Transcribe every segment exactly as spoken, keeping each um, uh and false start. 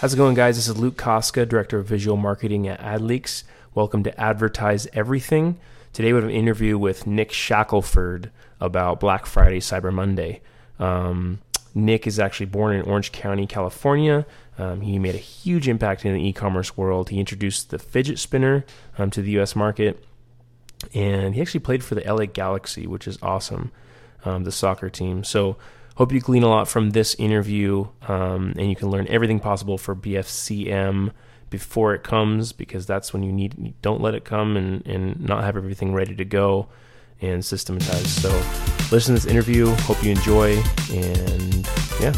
How's it going, guys? This is Luke Koska, Director of Visual Marketing at AdLeaks. Welcome to Advertise Everything. Today we have an interview with Nick Shackelford about Black Friday, Cyber Monday. Um, Nick is actually born in Orange County, California. Um, he made a huge impact in the e-commerce world. He introduced the fidget spinner um, to the U S market, and he actually played for the L A Galaxy, which is awesome, um, the soccer team. So hope you glean a lot from this interview, um, and you can learn everything possible for B F C M before it comes, because that's when you need you don't let it come and, and not have everything ready to go and systematize. So listen to this interview. Hope you enjoy, and yeah.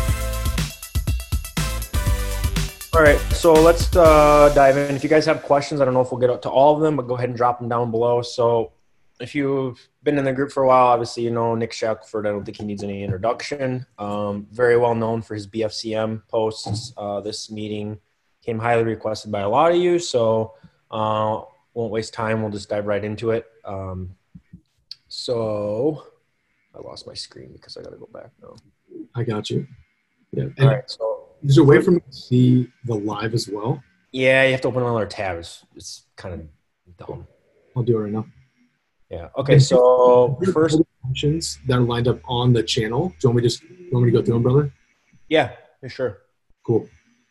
All right, so let's uh, dive in. If you guys have questions, I don't know if we'll get to all of them, but go ahead and drop them down below. So if you've been in the group for a while, obviously you know Nick Shackelford. I don't think he needs any introduction. Um, very well known for his B F C M posts. Uh, this meeting came highly requested by a lot of you, so uh, won't waste time. We'll just dive right into it. Um, so I lost my screen because I got to go back now. I got you. Yeah. All right, so. Is there a way for me to see the live as well? Yeah, you have to open another tab. It's, it's kind of dumb. I'll do it right now. Yeah. Okay, and so first questions that are lined up on the channel. Do you want me just do you want me to go through them, brother? Yeah, for sure. Cool.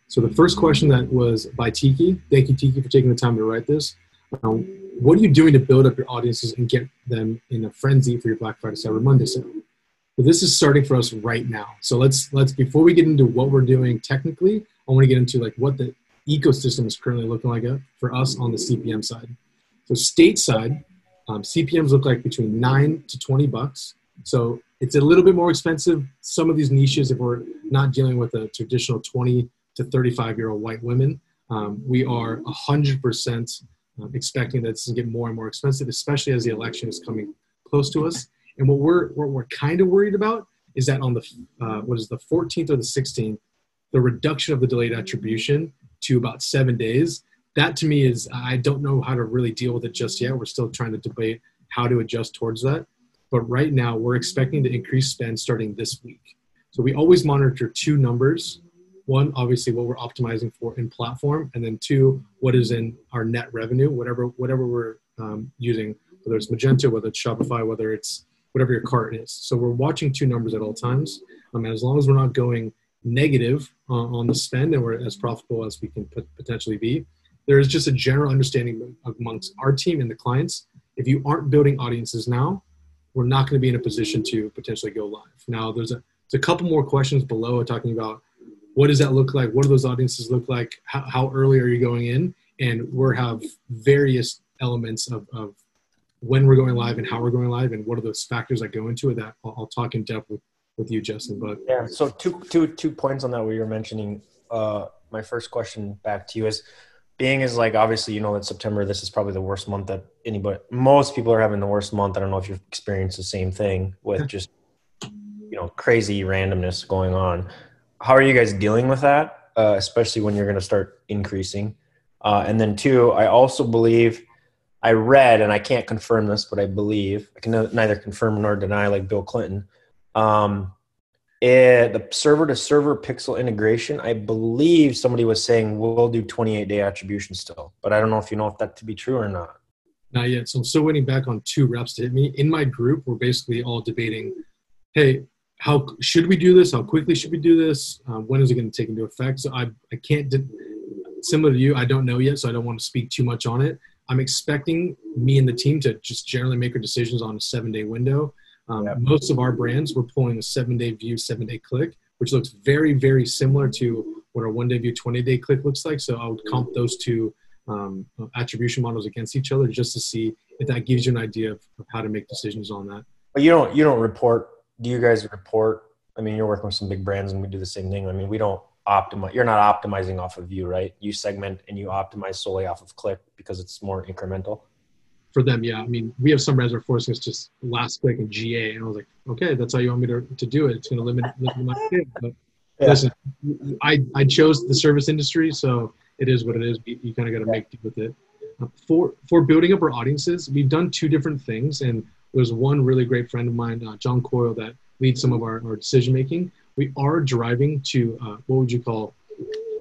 So the first question that was by Tiki. Thank you, Tiki, for taking the time to write this. Um, what are you doing to build up your audiences and get them in a frenzy for your Black Friday, Cyber Monday sale? But this is starting for us right now. So let's, let's before we get into what we're doing technically, I want to get into like what the ecosystem is currently looking like for us on the C P M side. So stateside, um, C P Ms look like between nine to twenty bucks. So it's a little bit more expensive. Some of these niches, if we're not dealing with a traditional twenty to thirty-five year old white women, um, we are one hundred percent expecting that this is going to get more and more expensive, especially as the election is coming close to us. And what we're what we're kind of worried about is that on the uh, what is the fourteenth or the sixteenth, the reduction of the delayed attribution to about seven days. That to me is I don't know how to really deal with it just yet. We're still trying to debate how to adjust towards that. But right now we're expecting to increase spend starting this week. So we always monitor two numbers: one, obviously what we're optimizing for in platform, and then two, what is in our net revenue, whatever whatever we're um, using, whether it's Magento, whether it's Shopify, whether it's whatever your cart is. So we're watching two numbers at all times. I mean, as long as we're not going negative uh, on the spend and we're as profitable as we can p- potentially be, there is just a general understanding amongst our team and the clients. If you aren't building audiences now, we're not going to be in a position to potentially go live. Now, there's a, there's a couple more questions below talking about what does that look like? What do those audiences look like? How, how early are you going in? And we'll have various elements of, of when we're going live and how we're going live and what are those factors that go into it that I'll, I'll talk in depth with, with you, Justin. But yeah, so two, two, two points on that where you were mentioning. Uh, my first question back to you is being is like, obviously, you know, that September, this is probably the worst month that anybody, most people are having the worst month. I don't know if you've experienced the same thing with just, you know, crazy randomness going on. How are you guys dealing with that? Uh, especially when you're going to start increasing. Uh, and then two, I also believe I read, and I can't confirm this, but I believe, I can neither confirm nor deny like Bill Clinton, um, it, the server-to-server pixel integration, I believe somebody was saying we'll do twenty-eight day attribution still, but I don't know if you know if that to be true or not. Not yet. So I'm still waiting back on two reps to hit me. In my group, we're basically all debating, hey, how should we do this? How quickly should we do this? Um, when is it going to take into effect? So I, I can't, de- similar to you, I don't know yet, so I don't want to speak too much on it. I'm expecting me and the team to just generally make our decisions on a seven-day window. Um, yep. Most of our brands, we're pulling a seven-day view, seven-day click, which looks very, very similar to what our one-day view, twenty-day click looks like. So I would comp those two um, attribution models against each other just to see if that gives you an idea of, of how to make decisions on that. But you don't, you don't report. Do you guys report? I mean, you're working with some big brands, and we do the same thing. I mean, we don't. Optimize. You're not optimizing off of view, right? You segment and you optimize solely off of click because it's more incremental. For them, yeah. I mean, we have some brands that are forcing us just last click and G A, and I was like, okay, that's how you want me to, to do it. It's going to limit, limit my kid. But yeah. Listen, I, I chose the service industry, so it is what it is. You, you kind of got to yeah. make do with it. For for building up our audiences, we've done two different things, and there's one really great friend of mine, uh, John Coyle, that leads some of our, our decision making. We are driving to uh, what would you call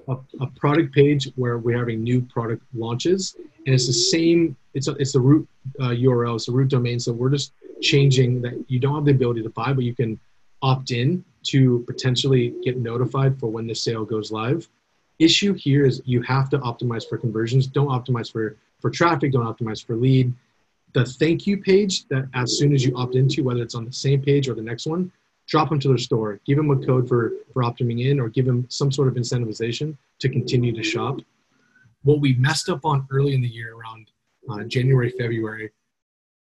a, a product page where we're having new product launches, and it's the same, it's a, it's the root uh, U R L, it's the root domain, so we're just changing that you don't have the ability to buy, but you can opt in to potentially get notified for when the sale goes live. Issue here is you have to optimize for conversions. Don't optimize for, for traffic, don't optimize for lead. The thank you page that as soon as you opt into, whether it's on the same page or the next one, drop them to their store, give them a code for, for opting in, or give them some sort of incentivization to continue to shop. What we messed up on early in the year around uh, January, February,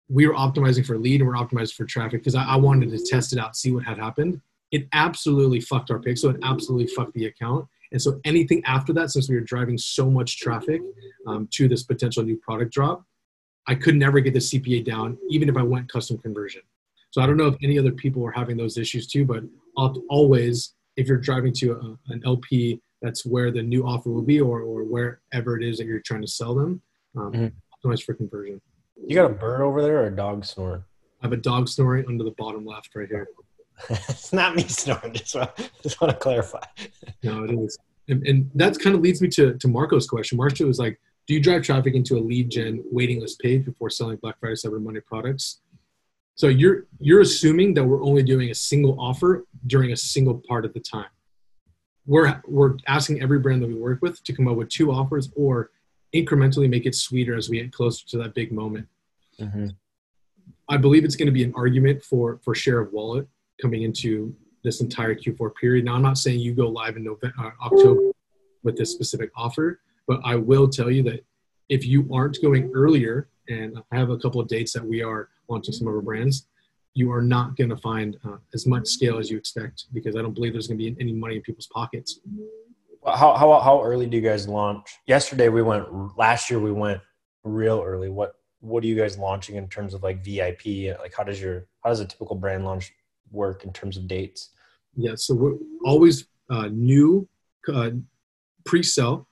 we were optimizing for lead and we we're optimized for traffic because I, I wanted to test it out, see what had happened. It absolutely fucked our pixel. It absolutely fucked the account. And so anything after that, since we were driving so much traffic um, to this potential new product drop, I could never get the C P A down, even if I went custom conversion. So I don't know if any other people are having those issues too, but opt always, if you're driving to a, an L P, that's where the new offer will be, or, or wherever it is that you're trying to sell them, um, mm-hmm. optimize for conversion. You got a bird over there or a dog snoring? I have a dog snoring under the bottom left right here. It's not me snoring, just want, just want to clarify. No, it is. And, and that kind of leads me to, to Marco's question. Marco was like, do you drive traffic into a lead gen waiting list page before selling Black Friday, Cyber Monday products? So you're you're assuming that we're only doing a single offer during a single part of the time. We're, we're asking every brand that we work with to come up with two offers or incrementally make it sweeter as we get closer to that big moment. Mm-hmm. I believe it's going to be an argument for, for share of wallet coming into this entire Q four period. Now, I'm not saying you go live in November, uh, October with this specific offer, but I will tell you that if you aren't going earlier, and I have a couple of dates that we are launching some of our brands, you are not going to find uh, as much scale as you expect, because I don't believe there's going to be any money in people's pockets. How, how, how early do you guys launch? Yesterday we went, last year we went real early. What, what are you guys launching in terms of like V I P? Like how does your, how does a typical brand launch work in terms of dates? Yeah. So we're always uh, new uh, pre-sell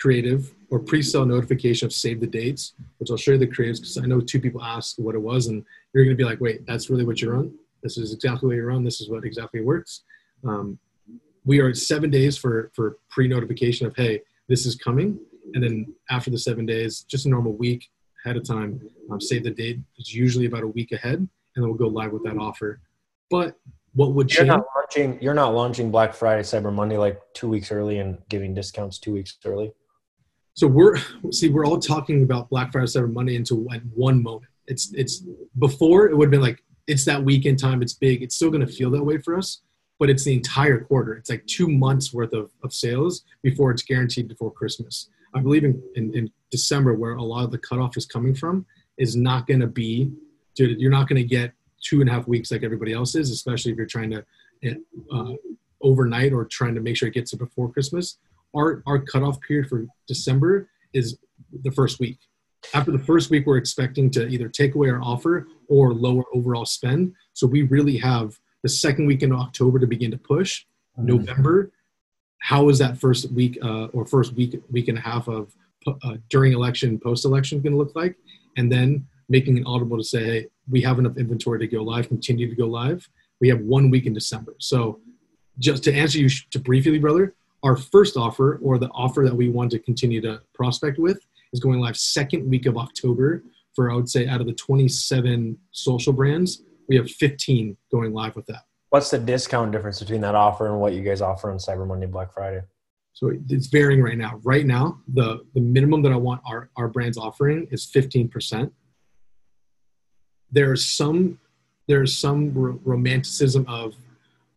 creative or pre-sell notification of save the dates, which I'll show you the creatives because I know two people asked what it was and you're going to be like, wait, that's really what you're on. This is exactly what you're on. This is what exactly works. Um, we are seven days for, for pre-notification of, hey, this is coming. And then after the seven days, just a normal week ahead of time, um, save the date. It's usually about a week ahead, and then we'll go live with that offer. But what would you're change? Not launching, you're not launching Black Friday, Cyber Monday like two weeks early and giving discounts two weeks early. So we're, see, we're all talking about Black Friday, Cyber Monday into at one moment. It's, it's before it would have been like, it's that weekend time. It's big. It's still going to feel that way for us, but it's the entire quarter. It's like two months worth of, of sales before it's guaranteed before Christmas. I believe in, in, in December, where a lot of the cutoff is coming from, is not going to be, dude, you're not going to get two and a half weeks like everybody else is, especially if you're trying to uh, overnight or trying to make sure it gets it before Christmas. Our, our cutoff period for December is the first week. After the first week, we're expecting to either take away our offer or lower overall spend. So we really have the second week in October to begin to push. Mm-hmm. November, how is that first week uh, or first week, week and a half of uh, during election, post-election going to look like? And then making an audible to say, hey, we have enough inventory to go live, continue to go live. We have one week in December. So just to answer you to briefly, brother, our first offer, or the offer that we want to continue to prospect with, is going live second week of October for, I would say, out of the twenty-seven social brands, we have fifteen going live with that. What's the discount difference between that offer and what you guys offer on Cyber Monday, Black Friday? So it's varying right now. Right now, the, the minimum that I want our, our brands offering is fifteen percent. There's some, there's some r- romanticism of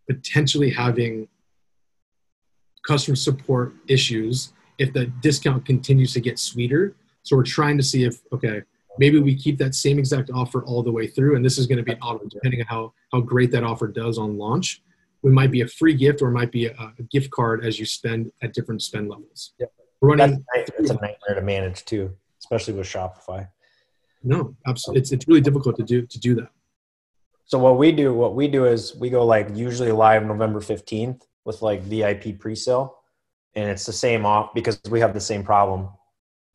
potentially having customer support issues if the discount continues to get sweeter. So we're trying to see if, okay, maybe we keep that same exact offer all the way through, and this is going to be an auto, depending on how, how great that offer does on launch. It might be a free gift, or it might be a, a gift card as you spend at different spend levels. Yep. We're running That's, that's a nightmare to manage too, especially with Shopify. No, absolutely. It's it's really difficult to do to do that. So what we do, what we do is we go like usually live November fifteenth with like V I P pre-sale, and it's the same off because we have the same problem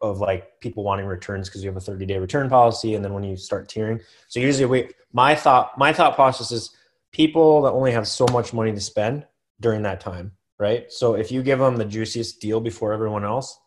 of like people wanting returns because you have a thirty day return policy. And then when you start tiering, so usually we, my thought, my thought process is people that only have so much money to spend during that time, right? So if you give them the juiciest deal before everyone else,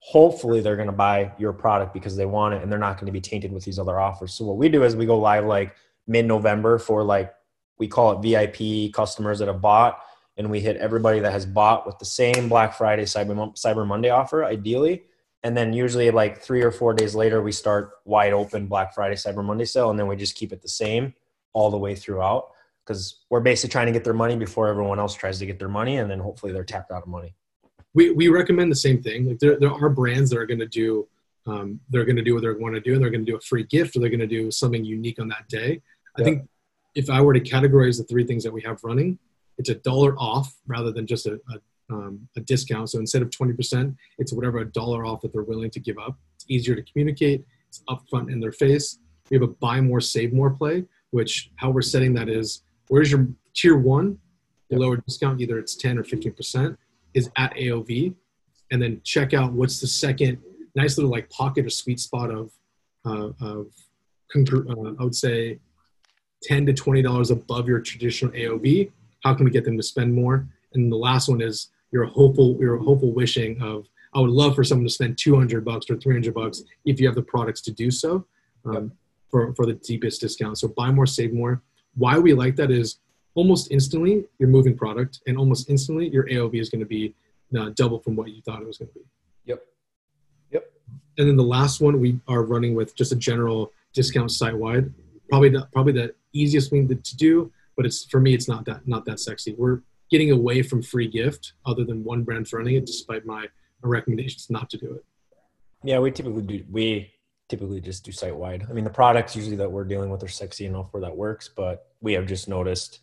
hopefully they're going to buy your product because they want it and they're not going to be tainted with these other offers. So what we do is we go live like mid-November for like, we call it V I P customers that have bought, and we hit everybody that has bought with the same Black Friday, Cyber, Cyber Monday offer, ideally. And then usually like three or four days later, we start wide open Black Friday, Cyber Monday sale. And then we just keep it the same all the way throughout because we're basically trying to get their money before everyone else tries to get their money. And then hopefully they're tapped out of money. We we recommend the same thing. Like there, there are brands that are going to do, um, they're going to do what they want to do, and they're going to do a free gift, or they're going to do something unique on that day. I yeah. think if I were to categorize the three things that we have running, it's a dollar off rather than just a, a, um, a discount. So instead of twenty percent, it's whatever a dollar off that they're willing to give up. It's easier to communicate. It's upfront in their face. We have a buy more, save more play, which how we're setting that is, where's your tier one, the yeah. lower discount, either it's ten or fifteen percent. Is at A O V, and then check out what's the second nice little like pocket or sweet spot of, uh, of uh, I would say ten to twenty dollars above your traditional A O V. How can we get them to spend more? And the last one is your hopeful, your hopeful wishing of, I would love for someone to spend two hundred bucks or three hundred bucks if you have the products to do so, um, yep. for, for the deepest discount. So buy more, save more. Why we like that is almost instantly you're moving product, and almost instantly your A O V is going to be uh, double from what you thought it was going to be. Yep. Yep. And then the last one we are running with just a general discount site-wide, probably the, probably the easiest thing to do, but it's, for me, it's not that, not that sexy. We're getting away from free gift other than one brand for running it, despite my recommendations not to do it. Yeah. We typically do. We typically just do site-wide. I mean, the products usually that we're dealing with are sexy enough where that works, but we have just noticed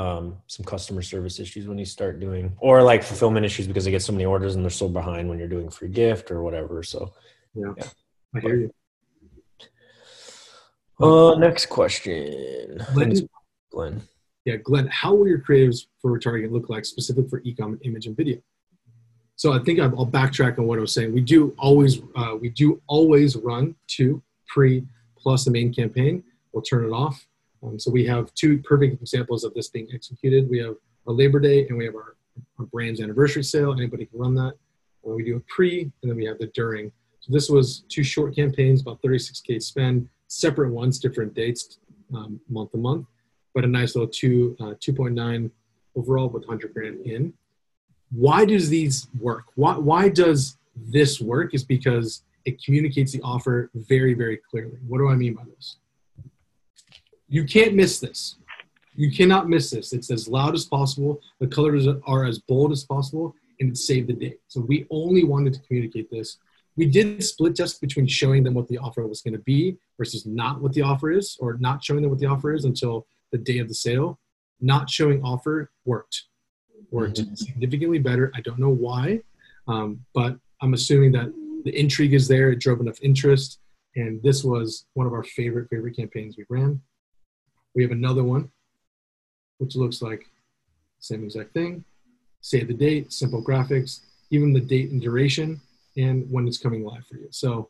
Um, some customer service issues when you start doing, or like fulfillment issues because they get so many orders and they're so behind when you're doing free gift or whatever. So yeah, yeah. I hear you. Uh, next question. Glenn, Glenn. Yeah, Glenn, how will your creatives for retargeting look like specific for e-com image and video? So I think I'll backtrack on what I was saying. We do always, uh, we do always run two pre plus the main campaign. We'll turn it off. Um, so we have two perfect examples of this being executed. We have our Labor Day and we have our, our brand's anniversary sale. Anybody can run that. Or we do a pre, and then we have the during. So this was two short campaigns, about thirty-six K spend, separate ones, different dates, um, month to month, but a nice little two, uh, two point nine overall with one hundred grand in. Why does these work? Why, why does this work? Is because it communicates the offer very, very clearly. What do I mean by this? You can't miss this. You cannot miss this. It's as loud as possible. The colors are as bold as possible, and it saved the day. So we only wanted to communicate this. We did split test between showing them what the offer was going to be versus not what the offer is, or not showing them what the offer is until the day of the sale. Not showing offer worked. Worked mm-hmm. significantly better. I don't know why, um, but I'm assuming that the intrigue is there. It drove enough interest, and this was one of our favorite, favorite campaigns we ran. We have another one, which looks like same exact thing. Save the date, simple graphics, even the date and duration, and when it's coming live for you. So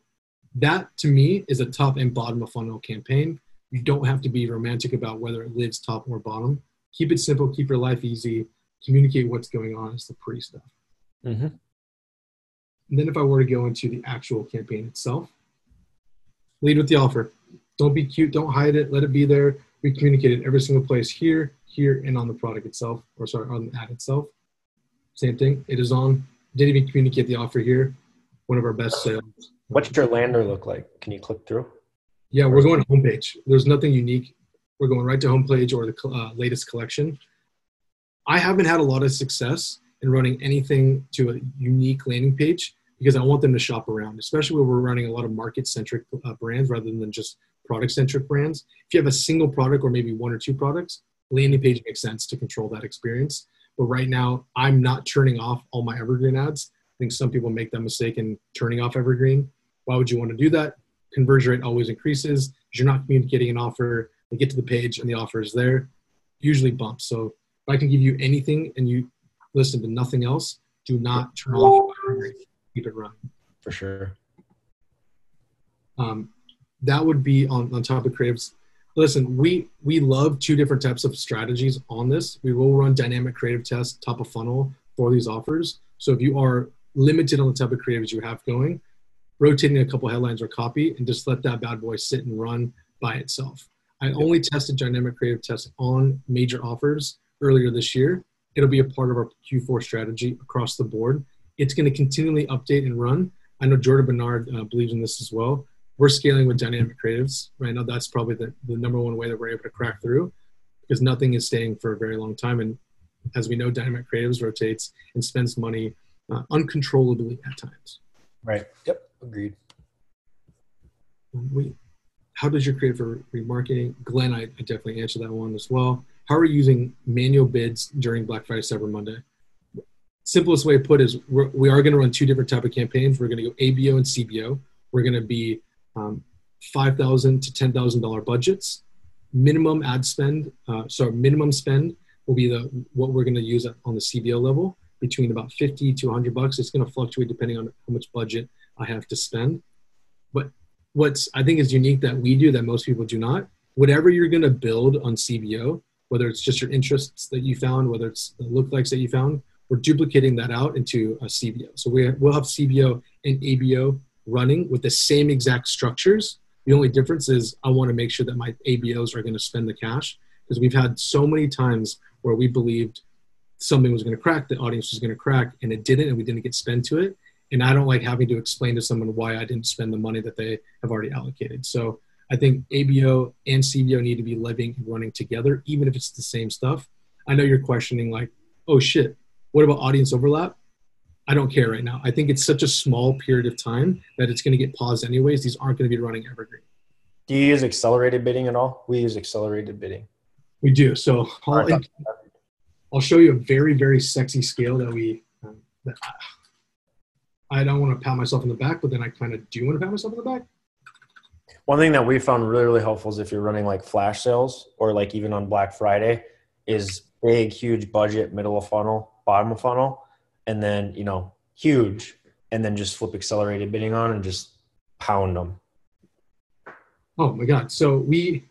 that, to me, is a top and bottom of funnel campaign. You don't have to be romantic about whether it lives top or bottom. Keep it simple. Keep your life easy. Communicate what's going on. It's the pre stuff. Mm-hmm. And then if I were to go into the actual campaign itself, lead with the offer. Don't be cute. Don't hide it. Let it be there. We communicated every single place here, here, and on the product itself, or sorry, on the ad itself. Same thing. It is on. Didn't even communicate the offer here. One of our best sales. What's your lander look like? Can you click through? Yeah, we're going homepage. There's nothing unique. We're going right to homepage or the uh, latest collection. I haven't had a lot of success in running anything to a unique landing page because I want them to shop around, especially when we're running a lot of market-centric uh, brands rather than just product-centric brands. If you have a single product or maybe one or two products, landing page makes sense to control that experience. But right now, I'm not turning off all my evergreen ads. I think some people make that mistake in turning off evergreen. Why would you want to do that? Conversion rate always increases because you're not communicating an offer. They get to the page and the offer is there. Usually bumps. So if I can give you anything and you listen to nothing else, do not turn off evergreen. Keep it running. For sure. Um, That would be on, on top of creatives. listen, we we love two different types of strategies on this. We will run dynamic creative tests, top of funnel for these offers. So if you are limited on the type of creatives you have going, rotating a couple headlines or copy and just let that bad boy sit and run by itself. I yep. only tested dynamic creative tests on major offers earlier this year. It'll be a part of our Q four strategy across the board. It's going to continually update and run. I know Jordan Bernard uh, believes in this as well. We're scaling with dynamic creatives right now. That's probably the, the number one way that we're able to crack through, because nothing is staying for a very long time. And as we know, dynamic creatives rotates and spends money uh, uncontrollably at times. Right. Yep. Agreed. We, how does your creative for remarketing? Glenn, I, I definitely answered that one as well. How are you using manual bids during Black Friday, Cyber Monday? Simplest way to put it is we're, we are going to run two different type of campaigns. We're going to go A B O and C B O. We're going to be um, five thousand to ten thousand dollars budgets. Minimum ad spend, uh, sorry, minimum spend will be the what we're going to use on the C B O level, between about fifty to a hundred bucks. It's going to fluctuate depending on how much budget I have to spend. But what's I think is unique that we do that most people do not, whatever you're going to build on C B O, whether it's just your interests that you found, whether it's the lookalikes that you found, we're duplicating that out into a C B O. So we, we'll have C B O and A B O running with the same exact structures. The only difference is I want to make sure that my A B Os are going to spend the cash, because we've had so many times where we believed something was going to crack, the audience was going to crack, and it didn't, and we didn't get spend to it. And I don't like having to explain to someone why I didn't spend the money that they have already allocated. So I think A B O and C B O need to be living and running together, even if it's the same stuff. I know you're questioning like, oh shit, what about audience overlap? I don't care right now. I think it's such a small period of time that it's going to get paused anyways. These aren't going to be running evergreen. Do you use accelerated bidding at all? We use accelerated bidding. We do. So I'll, in, I'll show you a very, very sexy scale that we, um, that I, I don't want to pat myself on the back, but then I kind of do want to pat myself on the back. One thing that we found really, really helpful is if you're running like flash sales or like even on Black Friday is big, huge budget, middle of funnel, bottom of funnel, and then, you know, huge, and then just flip accelerated bidding on and just pound them. Oh my God. So we,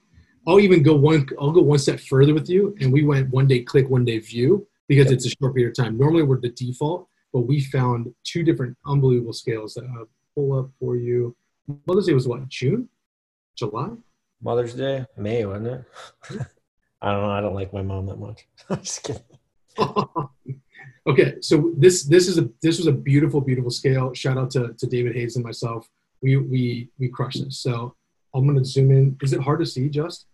I'll even go one, I'll go one step further with you. And we went one day click, one day view, because yep. it's a short period of time. Normally we're the default, but we found two different unbelievable scales that I'll pull up for you. Mother's Day was what, June? July? Mother's Day? May, wasn't it? I don't know. I don't like my mom that much. I'm just kidding. Okay, so this this is a this was a beautiful, beautiful scale. Shout out to, to David Hayes and myself. We we we crushed this. So I'm gonna zoom in. Is it hard to see, Just?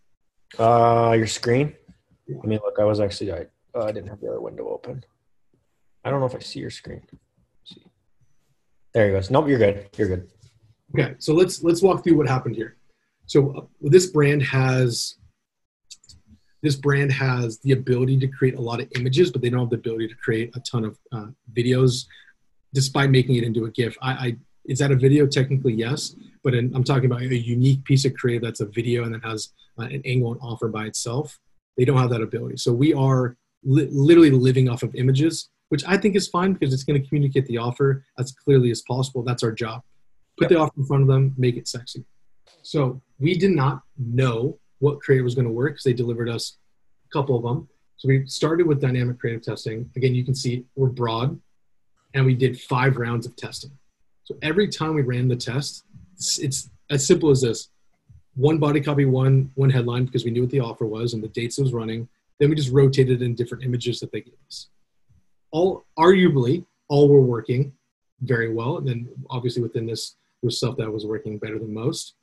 Uh, your screen? Yeah. I mean, look, I was actually I uh, didn't have the other window open. I don't know if I see your screen. Let's see, there he goes. Nope, you're good. You're good. Okay, so let's let's walk through what happened here. So this brand has this brand has the ability to create a lot of images, but they don't have the ability to create a ton of uh, videos, despite making it into a GIF. I, I is that a video? Technically, yes, but in, I'm talking about a unique piece of creative that's a video and then has uh, an angle and offer by itself. They don't have that ability. So we are li- literally living off of images, which I think is fine because it's going to communicate the offer as clearly as possible. That's our job. Put the offer in front of them, make it sexy. So we did not know what creative was going to work because they delivered us a couple of them. So we started with dynamic creative testing. Again, you can see we're broad, and we did five rounds of testing. So every time we ran the test, it's, it's as simple as this. One body copy, one, one headline, because we knew what the offer was and the dates it was running. Then we just rotated in different images that they gave us. All, arguably, all were working very well. And then obviously within this, there was stuff that was working better than most.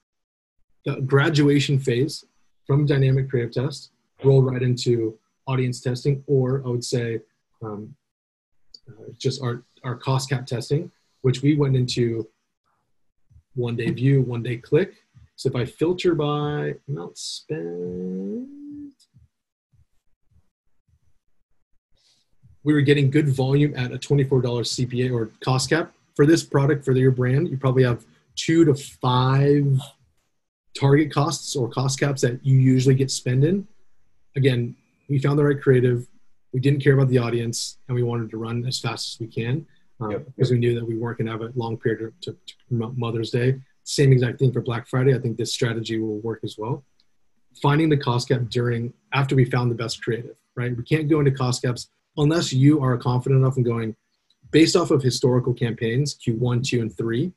The graduation phase from dynamic creative test roll right into audience testing, or I would say um, uh, just our, our cost cap testing, which we went into one day view, one day click. So if I filter by amount spent, we were getting good volume at a twenty-four dollars C P A or cost cap. For this product, for your brand, you probably have two to five target costs or cost caps that you usually get spend in. Again, we found the right creative. We didn't care about the audience, and we wanted to run as fast as we can um, yep. because we knew that we weren't going to have a long period to, to promote Mother's Day. Same exact thing for Black Friday. I think this strategy will work as well. finding the cost gap during, after we found the best creative, right? We can't go into cost gaps unless you are confident enough in going, based off of historical campaigns, Q one, two, and three,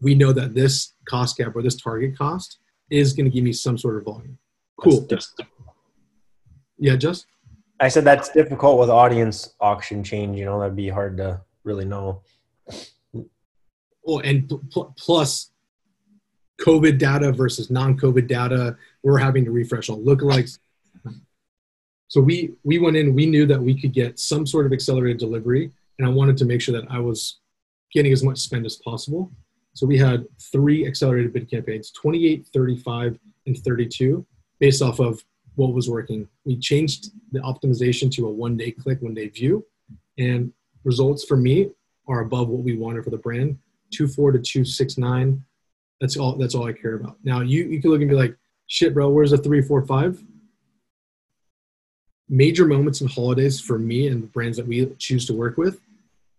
we know that this cost gap or this target cost is going to give me some sort of volume. Cool. Yeah, Just? I said that's difficult with audience auction change. You know, that'd be hard to really know. Well, and pl- plus COVID data versus non-COVID data, we're having to refresh all lookalikes. So we, we went in, we knew that we could get some sort of accelerated delivery, and I wanted to make sure that I was getting as much spend as possible. So we had three accelerated bid campaigns, twenty-eight, thirty-five, and thirty-two, based off of what was working. We changed the optimization to a one-day click, one-day view, and results for me are above what we wanted for the brand, two four to two six nine. That's all, that's all I care about. Now, you, you can look and be like, shit, bro, where's the three, four, five? Major moments and holidays for me and the brands that we choose to work with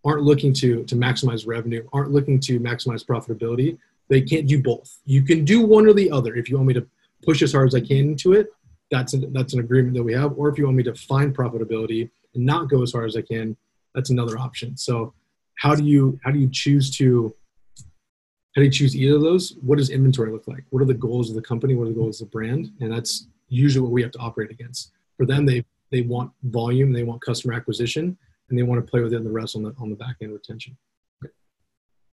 aren't looking to, to maximize revenue, aren't looking to maximize profitability. They can't do both. You can do one or the other. If you want me to push as hard as I can into it, that's an, that's an agreement that we have. Or if you want me to find profitability and not go as hard as I can, that's another option. So how do you, how do you choose to, how do you choose either of those? What does inventory look like? What are the goals of the company? What are the goals of the brand? And that's usually what we have to operate against. For them, they They want volume, they want customer acquisition, and they want to play within the rest on the on the back end retention. Okay.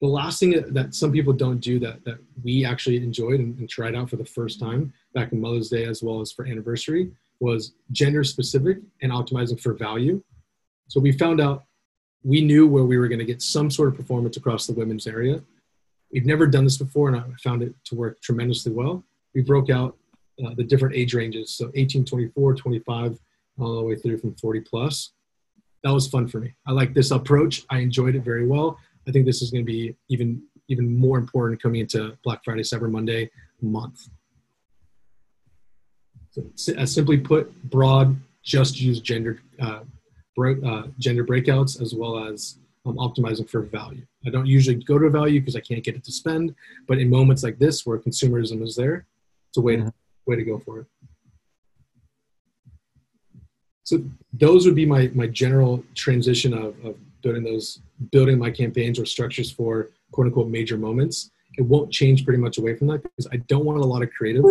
The last thing that, that some people don't do that that we actually enjoyed and, and tried out for the first time back in Mother's Day as well as for anniversary was gender specific and optimizing for value. So we found out, we knew where we were going to get some sort of performance across the women's area. We've never done this before, and I found it to work tremendously well. We broke out uh, the different age ranges, so eighteen, twenty-four, twenty-five, all the way through from forty plus. That was fun for me. I like this approach. I enjoyed it very well. I think this is going to be even, even more important coming into Black Friday, Cyber Monday month. So, uh, simply put, broad, just use gender, uh, break, uh, gender breakouts as well as um, optimizing for value. I don't usually go to value because I can't get it to spend, but in moments like this where consumerism is there, it's a way, mm-hmm. to, way to go for it. So those would be my, my general transition of, of building those, building my campaigns or structures for quote unquote major moments. It won't change pretty much away from that because I don't want a lot of creative.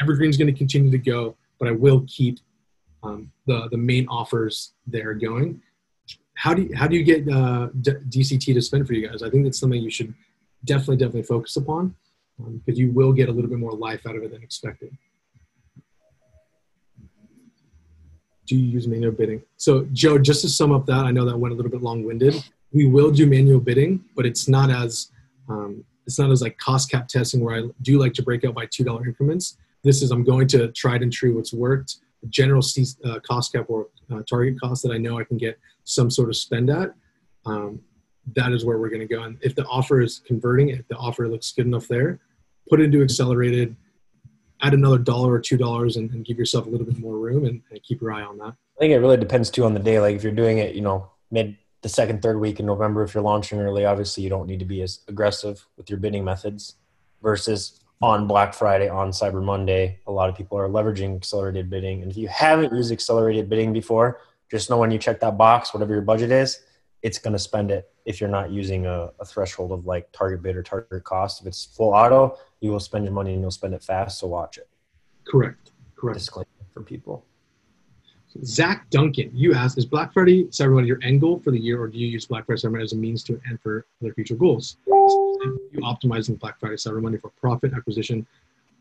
Evergreen's going to continue to go, but I will keep um, the, the main offers there going. How do you, how do you get uh, D- DCT to spend for you guys? I think that's something you should definitely, definitely focus upon um, because you will get a little bit more life out of it than expected. Do you use manual bidding? So Joe, just to sum up that, I know that went a little bit long-winded. We will do manual bidding, but it's not as um, it's not as like cost cap testing where I do like to break out by two dollar increments. This is, I'm going to tried and true what's worked, the general uh, cost cap or uh, target cost that I know I can get some sort of spend at. Um, that is where we're going to go. And if the offer is converting, if the offer looks good enough there, put it into accelerated, add another dollar or two dollars and, and give yourself a little bit more room and, and keep your eye on that. I think it really depends too on the day. Like if you're doing it, you know, mid the second, third week in November, if you're launching early, obviously you don't need to be as aggressive with your bidding methods versus on Black Friday, on Cyber Monday. A lot of people are leveraging accelerated bidding. And if you haven't used accelerated bidding before, just know when you check that box, whatever your budget is, it's going to spend it. If you're not using a, a threshold of like target bid or target cost, if it's full auto, you will spend your money and you'll spend it fast. So watch it. Correct. Correct. Disclaimer for people. Zach Duncan, you asked, is Black Friday, Cyber Monday your end goal for the year, or do you use Black Friday, Cyber Monday as a means to an end for other future goals? You optimizing Black Friday, Cyber Monday for profit acquisition.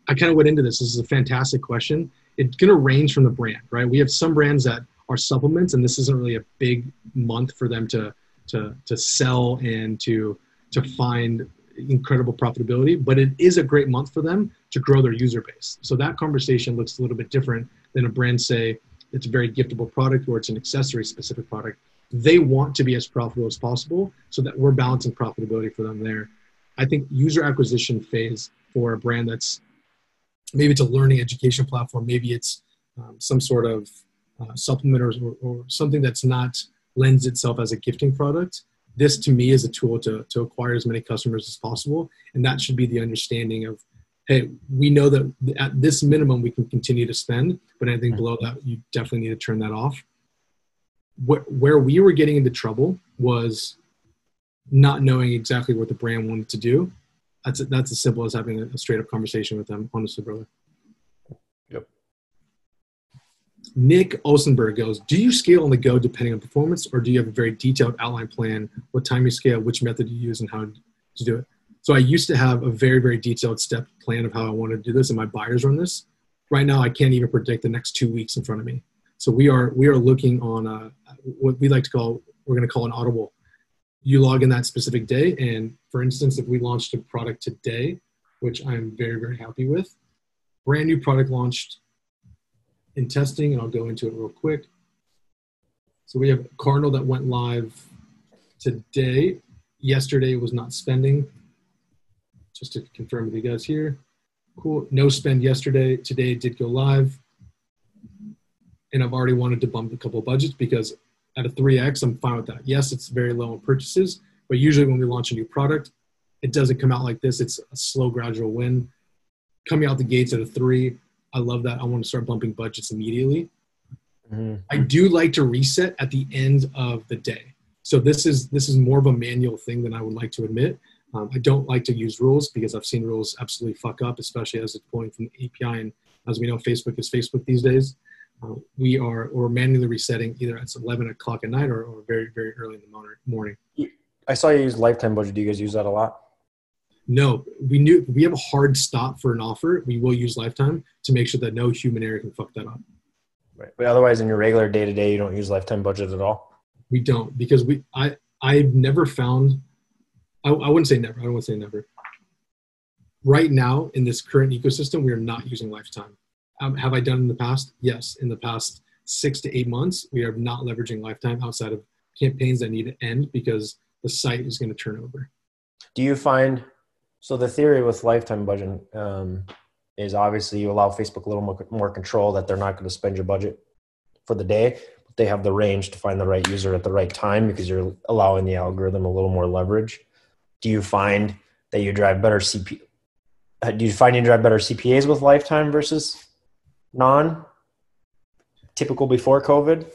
I kind of went into this. This is a fantastic question. It's going to range from the brand, right? We have some brands that are supplements, and this isn't really a big month for them to to to sell and to to find incredible profitability, but it is a great month for them to grow their user base. So that conversation looks a little bit different than a brand, say, it's a very giftable product or it's an accessory specific product. They want to be as profitable as possible, so that we're balancing profitability for them there. I think user acquisition phase for a brand that's, maybe it's a learning education platform, maybe it's um, some sort of uh, supplement or, or, or something that's not lends itself as a gifting product. This to me is a tool to, to acquire as many customers as possible. And that should be the understanding of hey, we know that at this minimum we can continue to spend, but anything below that, you definitely need to turn that off. Where, where we were getting into trouble was not knowing exactly what the brand wanted to do. That's, that's as simple as having a straight up conversation with them, honestly, brother. Yep. Nick Olsenberg goes, do you scale on the go depending on performance, or do you have a very detailed outline plan, what time you scale, which method you use, and how to do it? So I used to have a very, very detailed step plan of how I wanted to do this, and my buyers run this. Right now, I can't even predict the next two weeks in front of me. So we are we are looking on a, what we like to call, we're going to call an audible. You log in that specific day, and for instance, if we launched a product today, which I'm very, very happy with, brand new product launched in testing, and I'll go into it real quick. So we have Cardinal that went live today. Yesterday was not spending. Just to confirm with you guys here. Cool. No spend yesterday. Today it did go live. And I've already wanted to bump a couple of budgets because at a three X, I'm fine with that. Yes, it's very low on purchases, but usually when we launch a new product, it doesn't come out like this. It's a slow, gradual win. Coming out the gates at a three, I love that. I want to start bumping budgets immediately. Mm-hmm. I do like to reset at the end of the day. So this is this is more of a manual thing than I would like to admit. Um, I don't like to use rules because I've seen rules absolutely fuck up, especially as it's pulling from the A P I. And as we know, Facebook is Facebook these days. Uh, we are or manually resetting either at eleven o'clock at night or, or very, very early in the morning. I saw you use lifetime budget. Do you guys use that a lot? No, we knew we have a hard stop for an offer. We will use lifetime to make sure that no human error can fuck that up. Right. But otherwise in your regular day to day, you don't use lifetime budget at all. We don't, because we, I, I've never found, I, I wouldn't say never. I wouldn't say never. Right now, in this current ecosystem, we are not using lifetime. Um, have I done in the past? Yes. In the past six to eight months, we are not leveraging lifetime outside of campaigns that need to end because the site is going to turn over. Do you find, so the theory with lifetime budget um, is obviously you allow Facebook a little more, more control that they're not going to spend your budget for the day. But they have the range to find the right user at the right time because you're allowing the algorithm a little more leverage. Do you find that you drive better C P? Do you find you drive better C P As with lifetime versus non? Typical before COVID,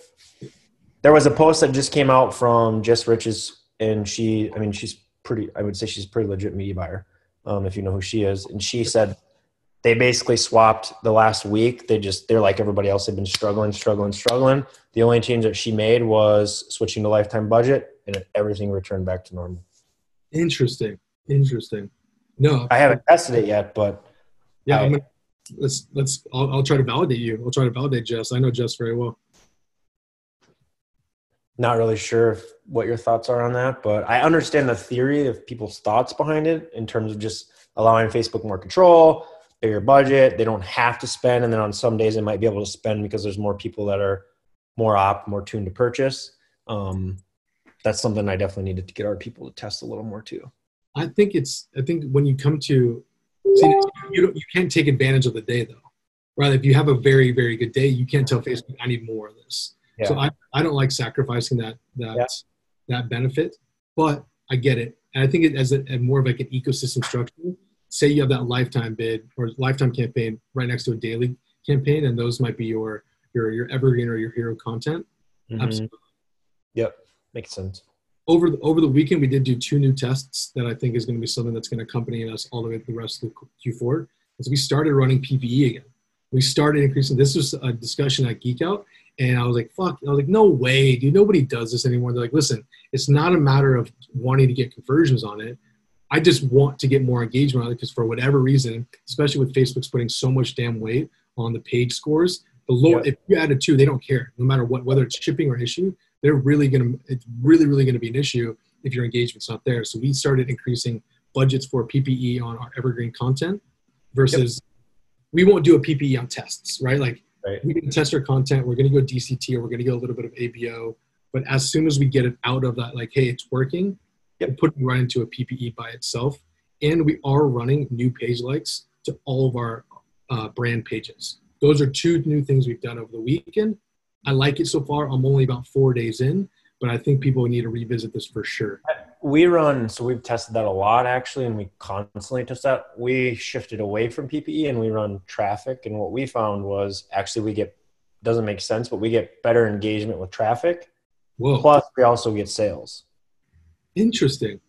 there was a post that just came out from Jess Riches, and she, I mean, she's pretty. I would say she's a pretty legit media buyer, um, if you know who she is. And she said they basically swapped the last week. They just they're like everybody else. They've been struggling, struggling, struggling. The only change that she made was switching to lifetime budget, and everything returned back to normal. Interesting. Interesting. No, I haven't tested it yet, but yeah, I, I'm gonna, let's, let's, I'll, I'll try to validate you. I'll try to validate Jess. I know Jess very well. Not really sure if, what your thoughts are on that, but I understand the theory of people's thoughts behind it in terms of just allowing Facebook more control, bigger budget. They don't have to spend. And then on some days they might be able to spend because there's more people that are more opt, more tuned to purchase. Um, That's something I definitely needed to get our people to test a little more too. I think it's, I think when you come to, see, you don't, you can't take advantage of the day though, right? If you have a very, very good day, you can't tell Facebook, I need more of this. Yeah. So I, I don't like sacrificing that, that, yeah. that benefit, but I get it. And I think it as a, a more of like an ecosystem structure, say you have that lifetime bid or lifetime campaign right next to a daily campaign. And those might be your, your, your evergreen or your hero content. Mm-hmm. Absolutely. Yep. Makes sense. Over the, over the weekend, we did do two new tests that I think is going to be something that's going to accompany us all the way to the rest of Q four. Because we started running P P E again. We started increasing. This was a discussion at Geek Out, and I was like, fuck. I was like, no way, dude. Nobody does this anymore. They're like, listen, it's not a matter of wanting to get conversions on it. I just want to get more engagement on it because for whatever reason, especially with Facebook's putting so much damn weight on the page scores, the lower, yep. if you add a two, they don't care. No matter what, whether it's shipping or issue, they're really going to, it's really, really going to be an issue if your engagement's not there. So we started increasing budgets for P P E on our evergreen content versus yep. we won't do a P P E on tests, right? Like right. we can test our content. We're going to go D C T or we're going to go a little bit of A B O, but as soon as we get it out of that, like, hey, it's working, yep. we're putting right into a P P E by itself. And we are running new page likes to all of our uh, brand pages. Those are two new things we've done over the weekend. I like it so far. I'm only about four days in, but I think people need to revisit this for sure. we run, so we've tested that a lot actually, and we constantly test that. We shifted away from P P E and we run traffic. And what we found was actually we get, doesn't make sense, but we get better engagement with traffic. Whoa. Plus we also get sales. Interesting.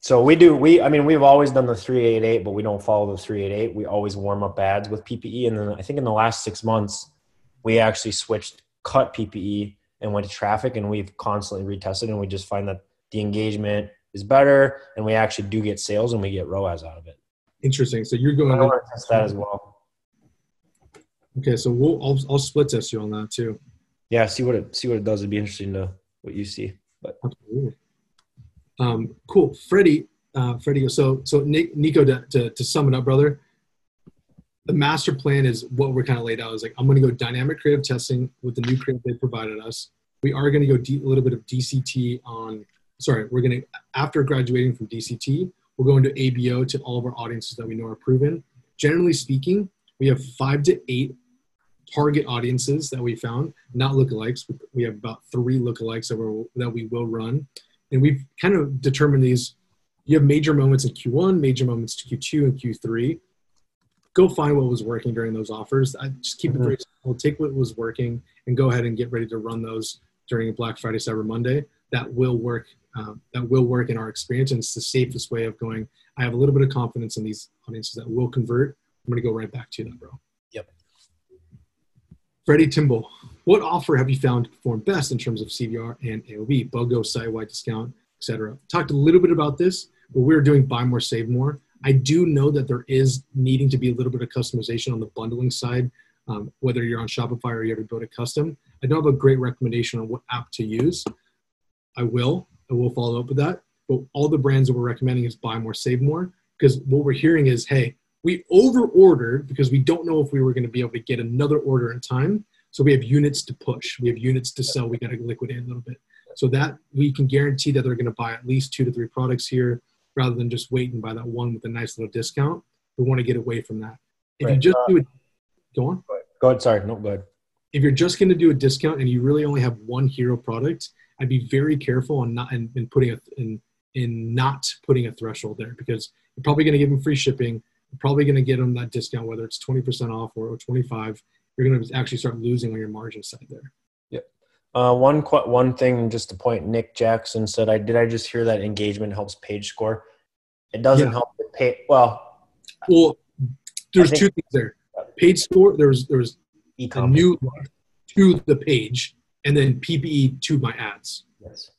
So we do, we, I mean, we've always done the three eight eight, but we don't follow the three eight eight. We always warm up ads with P P E. And then I think in the last six months, we actually switched, cut P P E and went to traffic, and we've constantly retested, and we just find that the engagement is better, and we actually do get sales and we get R O A S out of it. Interesting. So you're going I want to test that as well. Okay. So we'll, I'll, I'll split test you on that too. Yeah. See what it, see what it does. It'd be interesting to what you see, but absolutely. Um, cool. Freddie, uh, Freddie, so, so Nick, Nico, to, to, to sum it up, brother, the master plan is what we're kind of laid out is like, I'm going to go dynamic creative testing with the new creative they provided us. We are going to go deep, a little bit of D C T on, sorry, we're going to, after graduating from D C T, we'll go into A B O to all of our audiences that we know are proven. Generally speaking, we have five to eight target audiences that we found, not lookalikes. We have about three lookalikes that we're, that we will run. And we've kind of determined these, you have major moments in Q one, major moments to Q two and Q three. Go find what was working during those offers. I just keep mm-hmm. it very simple. Take what was working and go ahead and get ready to run those during Black Friday, Cyber Monday. That will work. Um, that will work in our experience. And it's the safest way of going, I have a little bit of confidence in these audiences that will convert. I'm going to go right back to them, bro. Yep. Freddie Timble, what offer have you found to perform best in terms of C V R and A O V, BOGO, site-wide discount, et cetera? Talked a little bit about this, but we're doing buy more, save more. I do know that there is needing to be a little bit of customization on the bundling side, um, whether you're on Shopify or you ever build a custom. I don't have a great recommendation on what app to use. I will. I will follow up with that. But all the brands that we're recommending is buy more, save more, because what we're hearing is, hey, we over-ordered because we don't know if we were going to be able to get another order in time. So we have units to push. We have units to sell. We got to liquidate a little bit. So that we can guarantee that they're going to buy at least two to three products here rather than just wait and buy that one with a nice little discount. We want to get away from that. If right. you just uh, do it, go on. Go ahead. Sorry. No, go ahead. If you're just going to do a discount and you really only have one hero product, I'd be very careful on not and putting a, in, in not putting a threshold there, because you're probably going to give them free shipping. You're probably going to get them that discount, whether it's twenty percent off or, or twenty-five. You're going to actually start losing on your margin side there. Yep. Uh, one qu- one thing, just to point, Nick Jackson said, "I did I just hear that engagement helps page score? It doesn't yeah. help the page. Well, well, there's two things there. Page score. There's there's a new to the page, and then P P E to my ads. Yes.